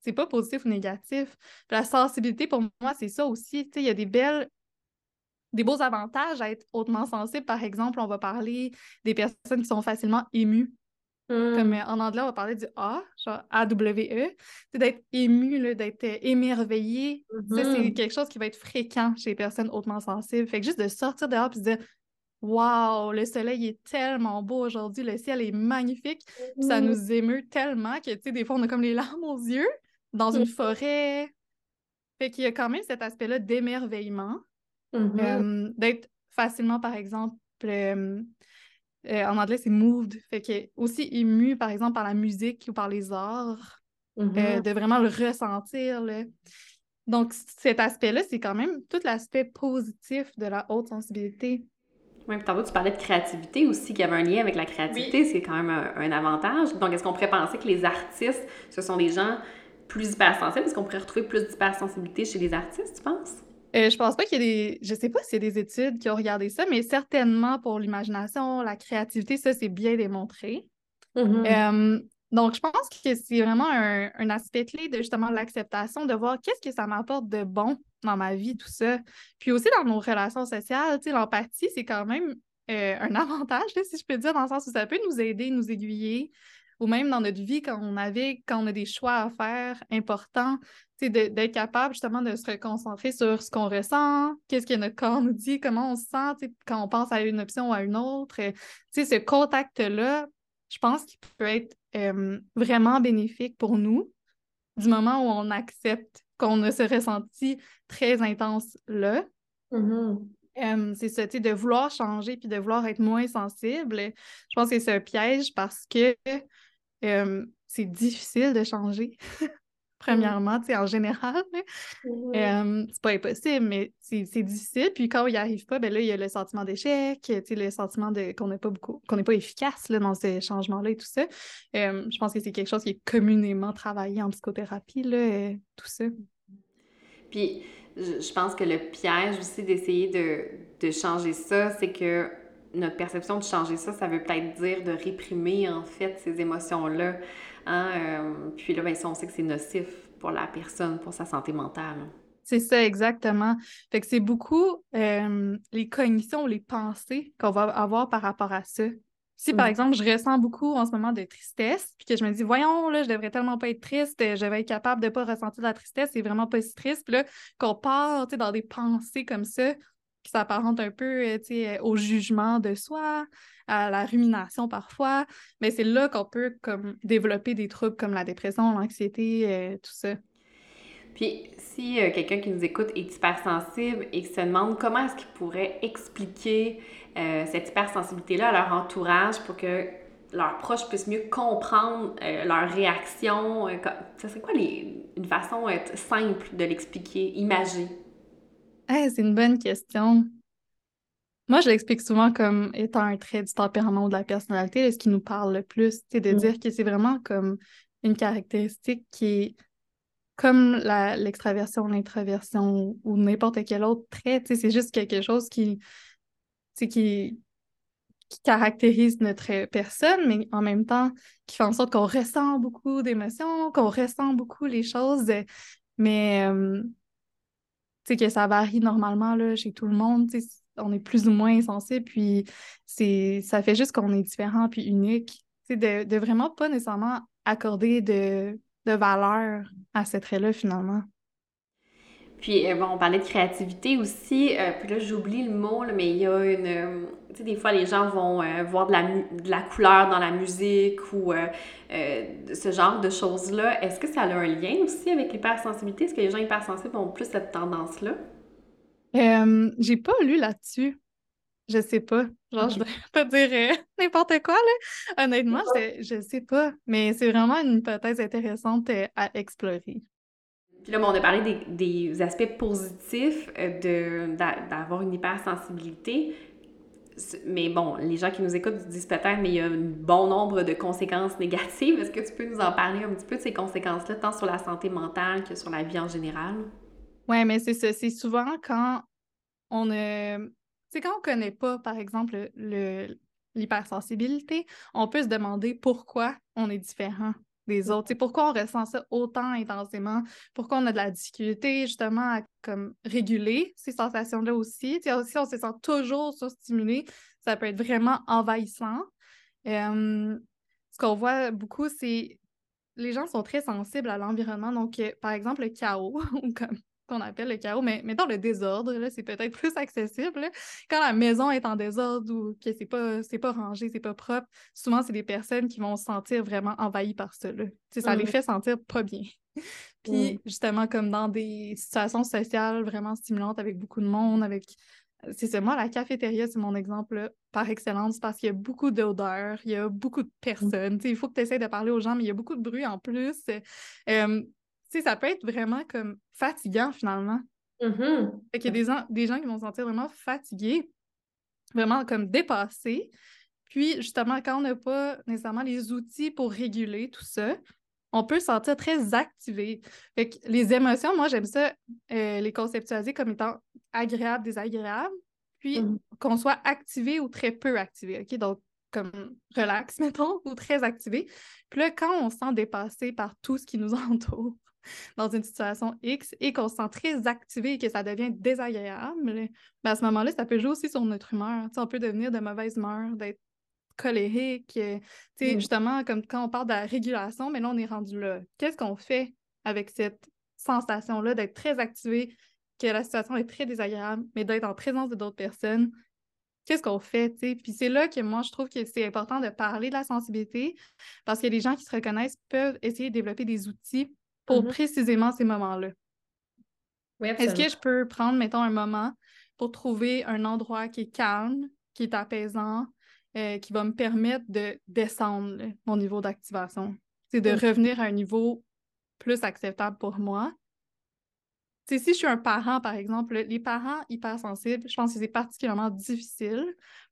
c'est pas positif ou négatif. La sensibilité, pour moi, c'est ça aussi. Tu sais, il y a des belles, des beaux avantages à être hautement sensible. Par exemple, on va parler des personnes qui sont facilement émues. Mm. Comme en anglais, on va parler du A, genre A W E, c'est d'être ému, là, d'être émerveillé. Mm-hmm. Ça, c'est quelque chose qui va être fréquent chez les personnes hautement sensibles. Fait que juste de sortir dehors et se dire « Wow, le soleil est tellement beau aujourd'hui, le ciel est magnifique. Mm-hmm. » Puis ça nous émeut tellement que, tu sais, des fois, on a comme les larmes aux yeux dans mm-hmm. une forêt. Fait qu'il y a quand même cet aspect-là d'émerveillement, mm-hmm. euh, d'être facilement, par exemple... Euh, Euh, en anglais, c'est « moved », fait que aussi ému, par exemple, par la musique ou par les arts, mm-hmm. euh, de vraiment le ressentir, là. Donc, cet aspect-là, c'est quand même tout l'aspect positif de la haute sensibilité. Oui, puis tantôt, tu parlais de créativité aussi, qu'il y avait un lien avec la créativité, oui. C'est quand même un, un avantage. Donc, est-ce qu'on pourrait penser que les artistes, ce sont des gens plus hypersensibles? Est-ce qu'on pourrait retrouver plus d'hypersensibilité chez les artistes, tu penses? Euh, je pense pas qu'il y ait des... Je sais pas s'il y a des études qui ont regardé ça, mais certainement pour l'imagination, la créativité, ça, c'est bien démontré. Mm-hmm. Euh, donc, je pense que c'est vraiment un, un aspect clé de, justement, l'acceptation, de voir qu'est-ce que ça m'apporte de bon dans ma vie, tout ça. Puis aussi, dans nos relations sociales, tu sais, l'empathie, c'est quand même euh, un avantage, là, si je peux dire, dans le sens où ça peut nous aider, nous aiguiller, ou même dans notre vie, quand on avait, quand on a des choix à faire importants, c'est de, d'être capable justement de se reconcentrer sur ce qu'on ressent, qu'est-ce que notre corps nous dit, comment on se sent quand on pense à une option ou à une autre. T'sais, ce contact-là, je pense qu'il peut être euh, vraiment bénéfique pour nous du moment où on accepte qu'on a ce ressenti très intense-là. Mm-hmm. Euh, c'est ça, tu sais, de vouloir changer puis de vouloir être moins sensible. Je pense que c'est un piège parce que euh, c'est difficile de changer. premièrement, tu sais, en général. Mm-hmm. euh, c'est pas impossible, mais c'est, c'est difficile. Puis quand il n'y arrive pas, ben là, il y a le sentiment d'échec, tu sais, le sentiment de, qu'on n'est pas beaucoup, qu'on n'est pas efficace là, dans ce changement-là et tout ça. Euh, je pense que c'est quelque chose qui est communément travaillé en psychothérapie, là, euh, tout ça. Puis je pense que le piège aussi d'essayer de, de changer ça, c'est que notre perception de changer ça, ça veut peut-être dire de réprimer, en fait, ces émotions-là. Hein? Euh, puis là, ben, ça, on sait que c'est nocif pour la personne, pour sa santé mentale. C'est ça, exactement. Fait que c'est beaucoup euh, les cognitions, les pensées qu'on va avoir par rapport à ça. Si, par exemple, je ressens beaucoup en ce moment de tristesse, puis que je me dis, voyons, là, je devrais tellement pas être triste, je vais être capable de pas ressentir de la tristesse, c'est vraiment pas si triste, puis là, qu'on part, tu sais, dans des pensées comme ça, qui s'apparentent un peu, tu sais, au jugement de soi, à la rumination parfois, mais c'est là qu'on peut comme développer des troubles comme la dépression, l'anxiété, euh, tout ça. Puis, si euh, quelqu'un qui nous écoute est hypersensible et qui se demande comment est-ce qu'il pourrait expliquer euh, cette hypersensibilité-là à leur entourage pour que leurs proches puissent mieux comprendre euh, leur réaction, euh, ça serait quoi les, une façon euh, simple de l'expliquer, imagée? Hey, c'est une bonne question. Moi, je l'explique souvent comme étant un trait du tempérament ou de la personnalité, là, ce qui nous parle le plus, c'est de mm. dire que c'est vraiment comme une caractéristique qui est comme la, l'extraversion, l'introversion ou n'importe quel autre trait, c'est juste quelque chose qui, qui, qui caractérise notre personne, mais en même temps qui fait en sorte qu'on ressent beaucoup d'émotions, qu'on ressent beaucoup les choses, mais euh, que ça varie normalement là, chez tout le monde, on est plus ou moins sensible, puis c'est, ça fait juste qu'on est différent puis unique, de, de vraiment pas nécessairement accorder de... de valeur à ce trait-là, finalement. Puis, euh, bon, on parlait de créativité aussi, euh, puis là, j'oublie le mot, là, mais il y a une... Euh, tu sais, des fois, les gens vont euh, voir de la, de la couleur dans la musique ou euh, euh, ce genre de choses-là. Est-ce que ça a un lien aussi avec l'hypersensibilité? Est-ce que les gens hypersensibles ont plus cette tendance-là? Euh, j'ai pas lu là-dessus. Je sais pas. Genre, je ne devrais pas dire euh, n'importe quoi, là. Honnêtement, je, je sais pas. Mais c'est vraiment une hypothèse intéressante euh, à explorer. Puis là, bon, on a parlé des, des aspects positifs euh, de, d'a, d'avoir une hypersensibilité. Mais bon, les gens qui nous écoutent disent peut-être, mais il y a un bon nombre de conséquences négatives. Est-ce que tu peux nous en parler un petit peu de ces conséquences-là, tant sur la santé mentale que sur la vie en général? Oui, mais c'est ça. C'est souvent quand on a... Euh... C'est quand on ne connaît pas, par exemple, le, l'hypersensibilité, on peut se demander pourquoi on est différent des autres. C'est pourquoi on ressent ça autant intensément, pourquoi on a de la difficulté justement à comme, réguler ces sensations-là aussi. T'sais, si on se sent toujours surstimulé, ça peut être vraiment envahissant. Euh, ce qu'on voit beaucoup, c'est les gens sont très sensibles à l'environnement. Donc, euh, par exemple, le chaos ou comme... qu'on appelle le chaos, mais mettons le désordre, là, c'est peut-être plus accessible. Là. Quand la maison est en désordre ou que c'est pas, c'est pas rangé, c'est pas propre, souvent, c'est des personnes qui vont se sentir vraiment envahies par ça. Là. T'sais, ça mmh. les fait sentir pas bien. Puis, mmh. justement, comme dans des situations sociales vraiment stimulantes avec beaucoup de monde, avec... C'est ça, moi, la cafétéria, c'est mon exemple là, par excellence, parce qu'il y a beaucoup d'odeurs, il y a beaucoup de personnes. T'sais, il faut que tu essaies de parler aux gens, mais il y a beaucoup de bruit en plus. Euh, ça peut être vraiment comme fatigant, finalement. Mm-hmm. Fait qu'il y a des gens, des gens qui vont se sentir vraiment fatigués, vraiment comme dépassés. Puis, justement, quand on n'a pas nécessairement les outils pour réguler tout ça, on peut se sentir très activé. Fait que les émotions, moi, j'aime ça, euh, les conceptualiser comme étant agréables, désagréables, puis mm-hmm. qu'on soit activé ou très peu activé, OK? Donc, comme relax, mettons, ou très activé. Puis là, quand on se sent dépassé par tout ce qui nous entoure, dans une situation X et qu'on se sent très activé et que ça devient désagréable, ben à ce moment-là, ça peut jouer aussi sur notre humeur. T'sais, on peut devenir de mauvaise humeur, d'être colérique. Mm. Justement, comme quand on parle de la régulation, mais là, on est rendu là. Qu'est-ce qu'on fait avec cette sensation-là d'être très activé, que la situation est très désagréable, mais d'être en présence de d'autres personnes? Qu'est-ce qu'on fait, tu sais? Puis c'est là que moi, je trouve que c'est important de parler de la sensibilité parce que les gens qui se reconnaissent peuvent essayer de développer des outils pour mm-hmm. précisément ces moments-là. Oui, absolument. Est-ce que je peux prendre, mettons, un moment pour trouver un endroit qui est calme, qui est apaisant, euh, qui va me permettre de descendre là, mon niveau d'activation? C'est de mm-hmm. revenir à un niveau plus acceptable pour moi. T'sais, si je suis un parent, par exemple, les parents hypersensibles, je pense que c'est particulièrement difficile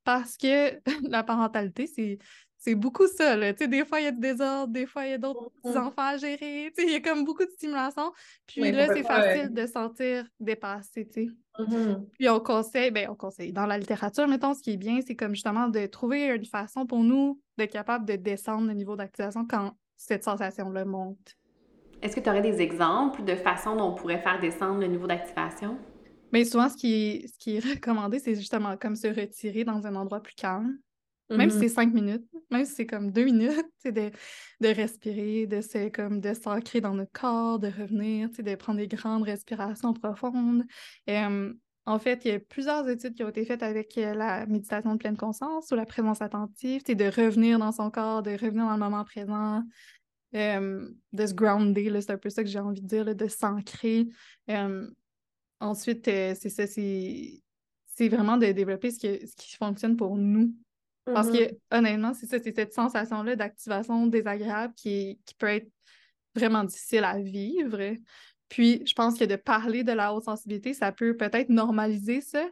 parce que la parentalité, c'est, c'est beaucoup ça. Là. Des fois, il y a du désordre, des fois, il y a d'autres mm-hmm. enfants à gérer. Il y a comme beaucoup de stimulation. Puis oui, là, c'est facile ouais. de sentir dépassé. Mm-hmm. Puis on conseille, ben, on conseille dans la littérature, mettons, ce qui est bien, c'est comme justement de trouver une façon pour nous d'être capable de descendre le niveau d'activation quand cette sensation-là monte. Est-ce que tu aurais des exemples de façons dont on pourrait faire descendre le niveau d'activation? Bien, souvent, ce qui est, ce qui est recommandé, c'est justement comme se retirer dans un endroit plus calme, mm-hmm. même si c'est cinq minutes, même si c'est comme deux minutes, c'est de, de respirer, de se, comme, de s'ancrer dans notre corps, de revenir, de prendre des grandes respirations profondes. Euh, en fait, il y a plusieurs études qui ont été faites avec la méditation de pleine conscience ou la présence attentive, de revenir dans son corps, de revenir dans le moment présent, Euh, de se grounder, là, c'est un peu ça que j'ai envie de dire, là, de s'ancrer. Euh, ensuite, euh, c'est ça, c'est, c'est vraiment de développer ce qui, ce qui fonctionne pour nous. Mm-hmm. Parce que, honnêtement, c'est ça, c'est cette sensation-là d'activation désagréable qui, qui peut être vraiment difficile à vivre. Puis, je pense que de parler de la haute sensibilité, ça peut peut-être normaliser ça,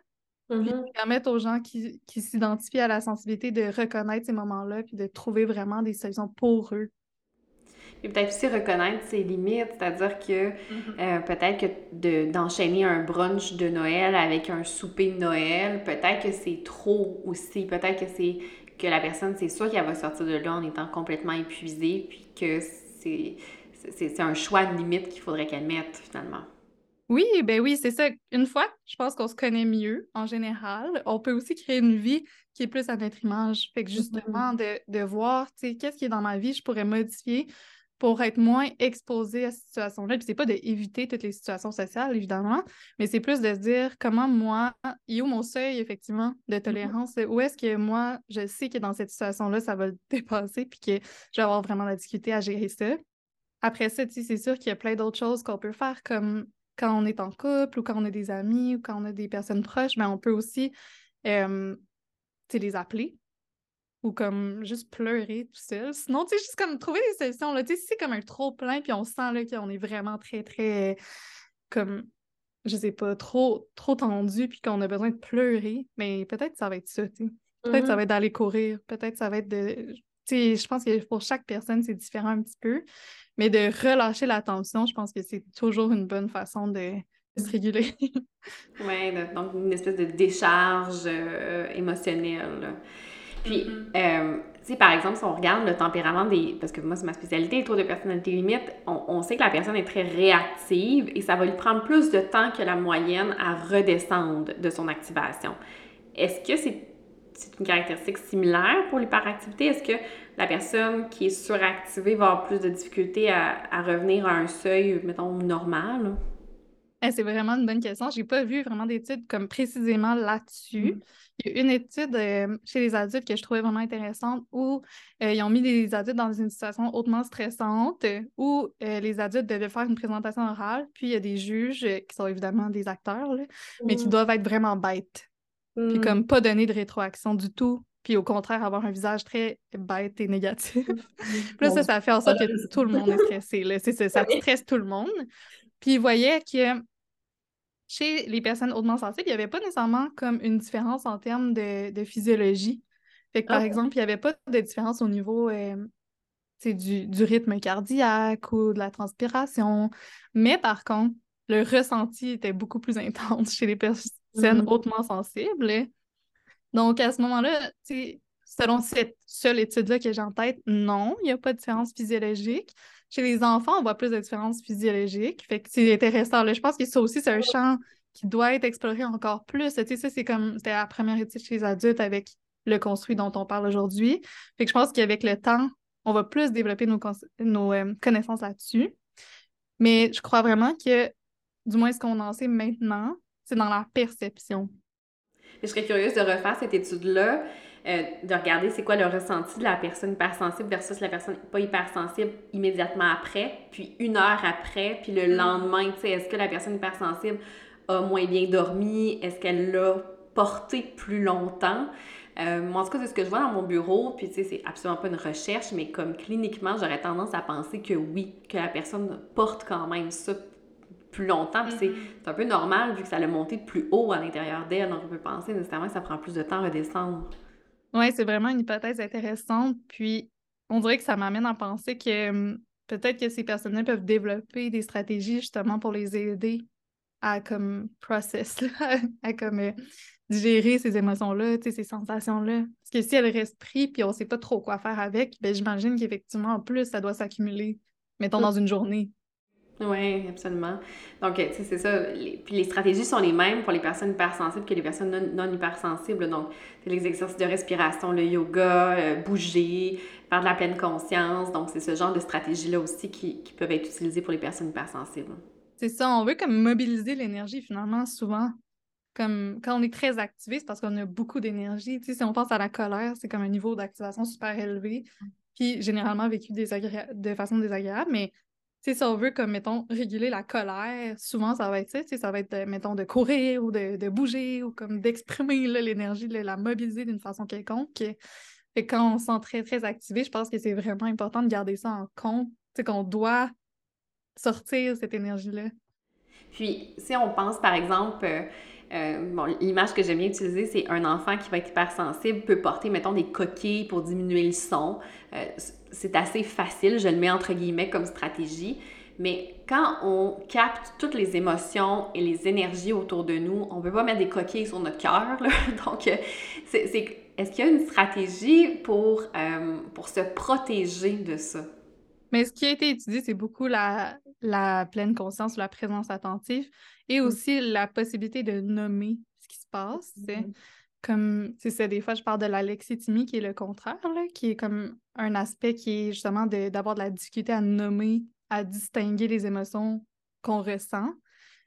mm-hmm. puis permettre aux gens qui, qui s'identifient à la sensibilité de reconnaître ces moments-là, puis de trouver vraiment des solutions pour eux. Et peut-être aussi reconnaître ses limites, c'est-à-dire que mm-hmm. euh, peut-être que de, d'enchaîner un brunch de Noël avec un souper de Noël, peut-être que c'est trop aussi, peut-être que c'est que la personne, c'est sûr qu'elle va sortir de là en étant complètement épuisée, puis que c'est, c'est, c'est un choix de limite qu'il faudrait qu'elle mette finalement. Oui, ben oui, c'est ça. Une fois, je pense qu'on se connaît mieux en général. On peut aussi créer une vie qui est plus à notre image. Fait que justement, de, de voir, tu sais, qu'est-ce qui est dans ma vie, je pourrais modifier pour être moins exposée à cette situation-là. Puis c'est pas d'éviter toutes les situations sociales, évidemment, mais c'est plus de se dire comment moi, il est où mon seuil, effectivement, de tolérance? Mm-hmm. Où est-ce que moi, je sais que dans cette situation-là, ça va le dépasser puis que je vais avoir vraiment la difficulté à gérer ça. Après ça, tu sais, c'est sûr qu'il y a plein d'autres choses qu'on peut faire comme quand on est en couple ou quand on a des amis ou quand on a des personnes proches, ben on peut aussi euh, les appeler ou comme juste pleurer tout seul. Sinon, tu sais, juste comme trouver des solutions. Là, tu sais, c'est comme un trop-plein, puis on sent là, qu'on est vraiment très, très, comme, je sais pas, trop, trop tendu, puis qu'on a besoin de pleurer. Mais peut-être que ça va être ça, tu sais. Peut-être que mm-hmm. ça va être d'aller courir. Peut-être que ça va être de... Tu sais, je pense que pour chaque personne, c'est différent un petit peu. Mais de relâcher la tension, je pense que c'est toujours une bonne façon de, de se réguler. Oui, donc une espèce de décharge euh, émotionnelle. Puis, euh, tu sais, par exemple, si on regarde le tempérament des... Parce que moi, c'est ma spécialité, les troubles de personnalité limite, on, on sait que la personne est très réactive et ça va lui prendre plus de temps que la moyenne à redescendre de son activation. Est-ce que c'est c'est une caractéristique similaire pour l'hyperactivité? Est-ce que la personne qui est suractivée va avoir plus de difficultés à, à revenir à un seuil, mettons, normal? Eh, c'est vraiment une bonne question. Je n'ai pas vu vraiment d'études comme précisément là-dessus. Mm. Il y a une étude euh, chez les adultes que je trouvais vraiment intéressante où euh, ils ont mis les adultes dans une situation hautement stressante où euh, les adultes devaient faire une présentation orale, puis il y a des juges euh, qui sont évidemment des acteurs, là, mm. mais qui doivent être vraiment bêtes. Mm. Puis comme pas donner de rétroaction du tout, puis au contraire avoir un visage très bête et négatif. Puis là, bon, ça, ça fait en sorte que tout, tout le monde est stressé. Là. C'est, c'est, ça stresse tout le monde. Puis ils voyaient que chez les personnes hautement sensibles, il n'y avait pas nécessairement comme une différence en termes de, de physiologie. Fait que par okay. exemple, il n'y avait pas de différence au niveau euh, du, du rythme cardiaque ou de la transpiration. Mais par contre, le ressenti était beaucoup plus intense chez les personnes mm-hmm. hautement sensibles. Donc, à ce moment-là, selon cette seule étude-là que j'ai en tête, non, il n'y a pas de différence physiologique. Chez les enfants, on voit plus de différence physiologique. Fait que c'est intéressant. Là. Je pense que ça aussi, c'est un champ qui doit être exploré encore plus. Tu sais, ça, c'est comme c'était la première étude chez les adultes avec le construit dont on parle aujourd'hui. Fait que je pense qu'avec le temps, on va plus développer nos, cons- nos euh, connaissances là-dessus. Mais je crois vraiment que du moins, ce qu'on en sait maintenant, c'est dans la perception. Je serais curieuse de refaire cette étude-là, euh, de regarder c'est quoi le ressenti de la personne hypersensible versus la personne pas hypersensible immédiatement après, puis une heure après, puis le lendemain, tu sais, est-ce que la personne hypersensible a moins bien dormi? Est-ce qu'elle l'a porté plus longtemps? Euh, moi, en tout cas, c'est ce que je vois dans mon bureau, puis tu sais, c'est absolument pas une recherche, mais comme cliniquement, j'aurais tendance à penser que oui, que la personne porte quand même ça plus longtemps, puis mm-hmm. c'est, c'est un peu normal vu que ça l'a monté plus haut à l'intérieur d'elle, donc on peut penser nécessairement que ça prend plus de temps à redescendre. Oui, c'est vraiment une hypothèse intéressante, puis on dirait que ça m'amène à penser que peut-être que ces personnes-là peuvent développer des stratégies justement pour les aider à comme process, là, à comme euh, digérer ces émotions-là, ces sensations-là. Parce que si elles restent prises puis on ne sait pas trop quoi faire avec, ben j'imagine qu'effectivement, en plus, ça doit s'accumuler, mettons, dans une journée. Oui, absolument. Donc, tu sais, c'est ça. Les, puis les stratégies sont les mêmes pour les personnes hypersensibles que les personnes non, non hypersensibles. Donc, les exercices de respiration, le yoga, euh, bouger, faire de la pleine conscience. Donc, c'est ce genre de stratégies-là aussi qui, qui peuvent être utilisées pour les personnes hypersensibles. C'est ça. On veut comme mobiliser l'énergie, finalement, souvent. Comme quand on est très activé, c'est parce qu'on a beaucoup d'énergie. Tu sais, si on pense à la colère, c'est comme un niveau d'activation super élevé. Puis, généralement, vécu désagré- de façon désagréable, mais... T'sais, si on veut, comme, mettons, réguler la colère, souvent, ça va être ça, ça va être, de, mettons, de courir ou de, de bouger ou comme d'exprimer là, l'énergie, de la mobiliser d'une façon quelconque. Et quand on se sent très, très activé, je pense que c'est vraiment important de garder ça en compte, t'sais, qu'on doit sortir cette énergie-là. Puis, si on pense, par exemple... Euh... Euh, bon, l'image que j'aime bien utiliser, c'est un enfant qui va être hypersensible peut porter, mettons, des coquilles pour diminuer le son. Euh, c'est assez facile, je le mets entre guillemets comme stratégie. Mais quand on capte toutes les émotions et les énergies autour de nous, on ne peut pas mettre des coquilles sur notre cœur. Donc, c'est, c'est, est-ce qu'il y a une stratégie pour, euh, pour se protéger de ça? Mais ce qui a été étudié, c'est beaucoup la, la pleine conscience ou la présence attentive et aussi mmh. la possibilité de nommer ce qui se passe. C'est mmh. comme, c'est ça, des fois, je parle de l'alexithymie qui est le contraire, là, qui est comme un aspect qui est justement de, d'avoir de la difficulté à nommer, à distinguer les émotions qu'on ressent.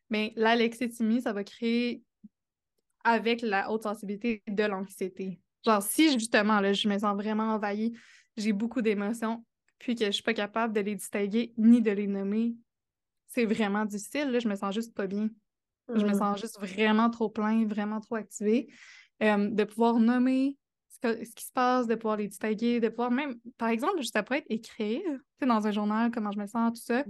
Mais l'alexithymie, ça va créer avec la haute sensibilité de l'anxiété. Genre, si justement, là, je me sens vraiment envahie, j'ai beaucoup d'émotions, puis que je suis pas capable de les distinguer ni de les nommer, c'est vraiment difficile. Là, je me sens juste pas bien. Mmh. Je me sens juste vraiment trop plein, vraiment trop activée. Euh, de pouvoir nommer ce, que, ce qui se passe, de pouvoir les distinguer, de pouvoir même, par exemple, juste après être écrire, tu sais, dans un journal, comment je me sens, tout ça.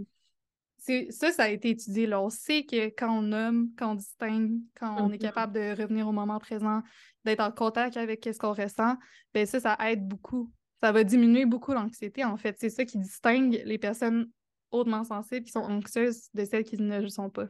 C'est, ça, ça a été étudié. Là, on sait que quand on nomme, quand on distingue, quand on mmh. est capable de revenir au moment présent, d'être en contact avec ce qu'on ressent, bien ça, ça aide beaucoup. Ça va diminuer beaucoup l'anxiété, en fait. C'est ça qui distingue les personnes hautement sensibles qui sont anxieuses de celles qui ne le sont pas.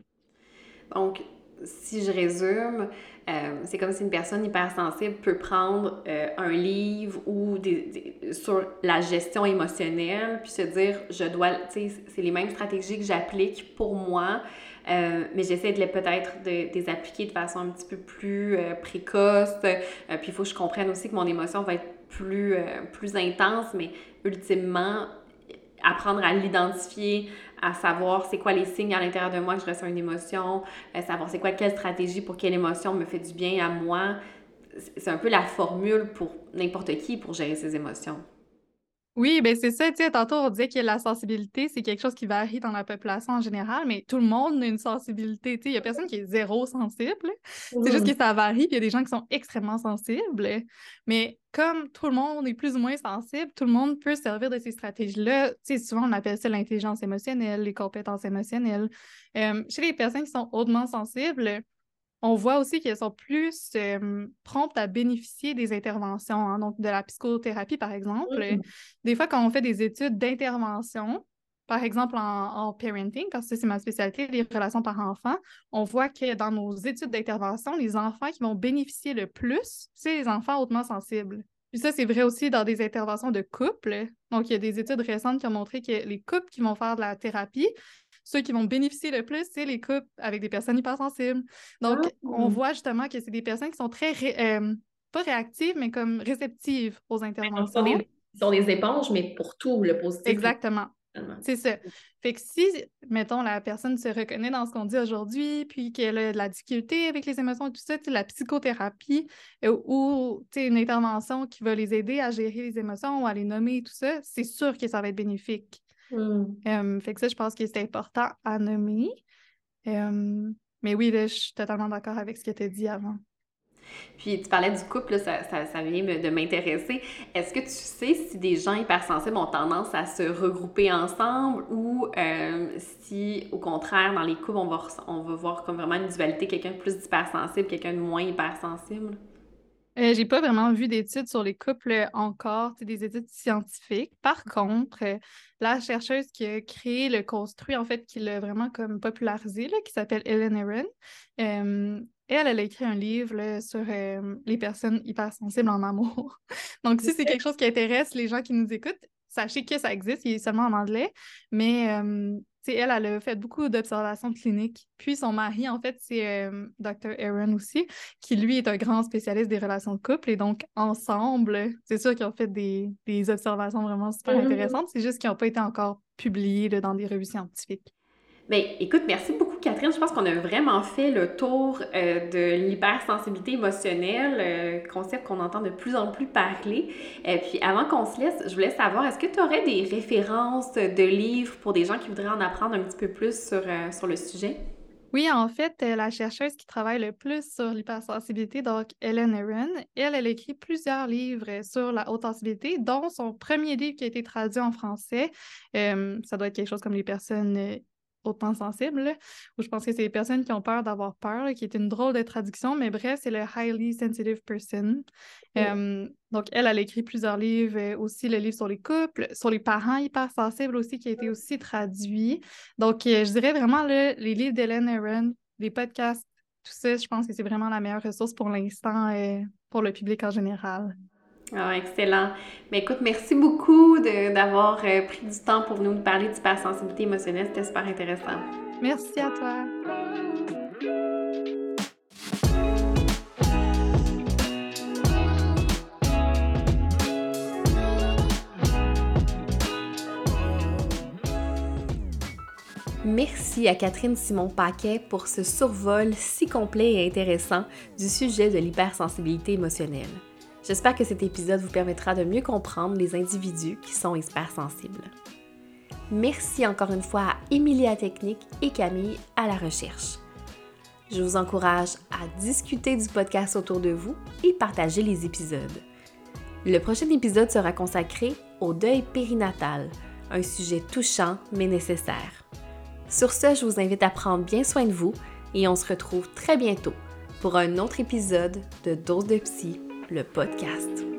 Donc, si je résume, euh, c'est comme si une personne hypersensible peut prendre euh, un livre ou des, des, sur la gestion émotionnelle, puis se dire, je dois, tu sais, c'est les mêmes stratégies que j'applique pour moi, euh, mais j'essaie de les peut-être de, de les appliquer de façon un petit peu plus euh, précoce, euh, puis il faut que je comprenne aussi que mon émotion va être plus, euh, plus intense, mais ultimement, apprendre à l'identifier, à savoir c'est quoi les signes à l'intérieur de moi que je ressens une émotion, euh, savoir c'est quoi, quelle stratégie pour quelle émotion me fait du bien à moi. C'est un peu la formule pour n'importe qui pour gérer ses émotions. Oui, bien c'est ça, tu sais, tantôt on disait que la sensibilité, c'est quelque chose qui varie dans la population en général, mais tout le monde a une sensibilité, tu sais, il y a personne qui est zéro sensible, mmh. c'est juste que ça varie, puis il y a des gens qui sont extrêmement sensibles, mais comme tout le monde est plus ou moins sensible, tout le monde peut servir de ces stratégies-là, tu sais, souvent on appelle ça l'intelligence émotionnelle, les compétences émotionnelles. Euh, chez les personnes qui sont hautement sensibles, on voit aussi qu'elles sont plus euh, promptes à bénéficier des interventions, hein, donc de la psychothérapie, par exemple. Mmh. Des fois, quand on fait des études d'intervention, par exemple en, en parenting, parce que c'est ma spécialité, les relations par enfant, on voit que dans nos études d'intervention, les enfants qui vont bénéficier le plus, c'est les enfants hautement sensibles. Puis ça, c'est vrai aussi dans des interventions de couple. Donc, il y a des études récentes qui ont montré que les couples qui vont faire de la thérapie, ceux qui vont bénéficier le plus, c'est les couples avec des personnes hypersensibles. Donc, ah, on voit justement que c'est des personnes qui sont très, ré... euh, pas réactives, mais comme réceptives aux interventions. Ils sont, sont des éponges, mais pour tout, le positif. Exactement. C'est ça. Fait que si, mettons, la personne se reconnaît dans ce qu'on dit aujourd'hui, puis qu'elle a de la difficulté avec les émotions et tout ça, la psychothérapie euh, ou une intervention qui va les aider à gérer les émotions ou à les nommer et tout ça, c'est sûr que ça va être bénéfique. Hum. Euh, fait que ça, je pense que c'est important à nommer. Euh, mais oui, là, je suis totalement d'accord avec ce que tu as dit avant. Puis tu parlais du couple, là, ça, ça, ça vient de m'intéresser. Est-ce que tu sais si des gens hypersensibles ont tendance à se regrouper ensemble ou euh, si, au contraire, dans les couples, on va, on va voir comme vraiment une dualité, quelqu'un de plus hypersensible, quelqu'un de moins hypersensible? Euh, j'ai pas vraiment vu d'études sur les couples encore, des études scientifiques. Par contre, euh, la chercheuse qui a créé le construit, en fait, qui l'a vraiment comme popularisé, là, qui s'appelle Ellen Aron, euh, elle, elle a écrit un livre là, sur euh, les personnes hypersensibles en amour. Donc, si c'est quelque chose qui intéresse les gens qui nous écoutent, sachez que ça existe, il est seulement en anglais, mais... Euh, Elle, elle a fait beaucoup d'observations cliniques. Puis son mari, en fait, c'est euh, docteur Aron aussi, qui lui est un grand spécialiste des relations de couple. Et donc, ensemble, c'est sûr qu'ils ont fait des, des observations vraiment super mm-hmm. intéressantes. C'est juste qu'ils n'ont pas été encore publiées là, dans des revues scientifiques. Bien, écoute, merci beaucoup, Catherine. Je pense qu'on a vraiment fait le tour euh, de l'hypersensibilité émotionnelle, euh, concept qu'on entend de plus en plus parler. Et puis, avant qu'on se laisse, je voulais savoir, est-ce que tu aurais des références de livres pour des gens qui voudraient en apprendre un petit peu plus sur, euh, sur le sujet? Oui, en fait, la chercheuse qui travaille le plus sur l'hypersensibilité, donc Ellen Aron, elle, elle écrit plusieurs livres sur la haute sensibilité, dont son premier livre qui a été traduit en français. Euh, ça doit être quelque chose comme les personnes... autant sensible, là, où je pense que c'est les personnes qui ont peur d'avoir peur, là, qui est une drôle de traduction, mais bref, c'est le Highly Sensitive Person. Mm. Euh, donc, elle, elle a écrit plusieurs livres, aussi le livre sur les couples, sur les parents hypersensibles aussi, qui a été aussi traduit. Donc, euh, je dirais vraiment, là, les livres d'Ellen Aron, les podcasts, tout ça, je pense que c'est vraiment la meilleure ressource pour l'instant, euh, pour le public en général. Ah, excellent. Mais écoute, merci beaucoup de, d'avoir euh, pris du temps pour nous parler d'hypersensibilité émotionnelle. C'était super intéressant. Merci à toi. Merci à Catherine Simon-Paquet pour ce survol si complet et intéressant du sujet de l'hypersensibilité émotionnelle. J'espère que cet épisode vous permettra de mieux comprendre les individus qui sont hypersensibles. Merci encore une fois à Émilie à la technique et Camille à la recherche. Je vous encourage à discuter du podcast autour de vous et partager les épisodes. Le prochain épisode sera consacré au deuil périnatal, un sujet touchant mais nécessaire. Sur ce, je vous invite à prendre bien soin de vous et on se retrouve très bientôt pour un autre épisode de Dose de Psy. Le podcast.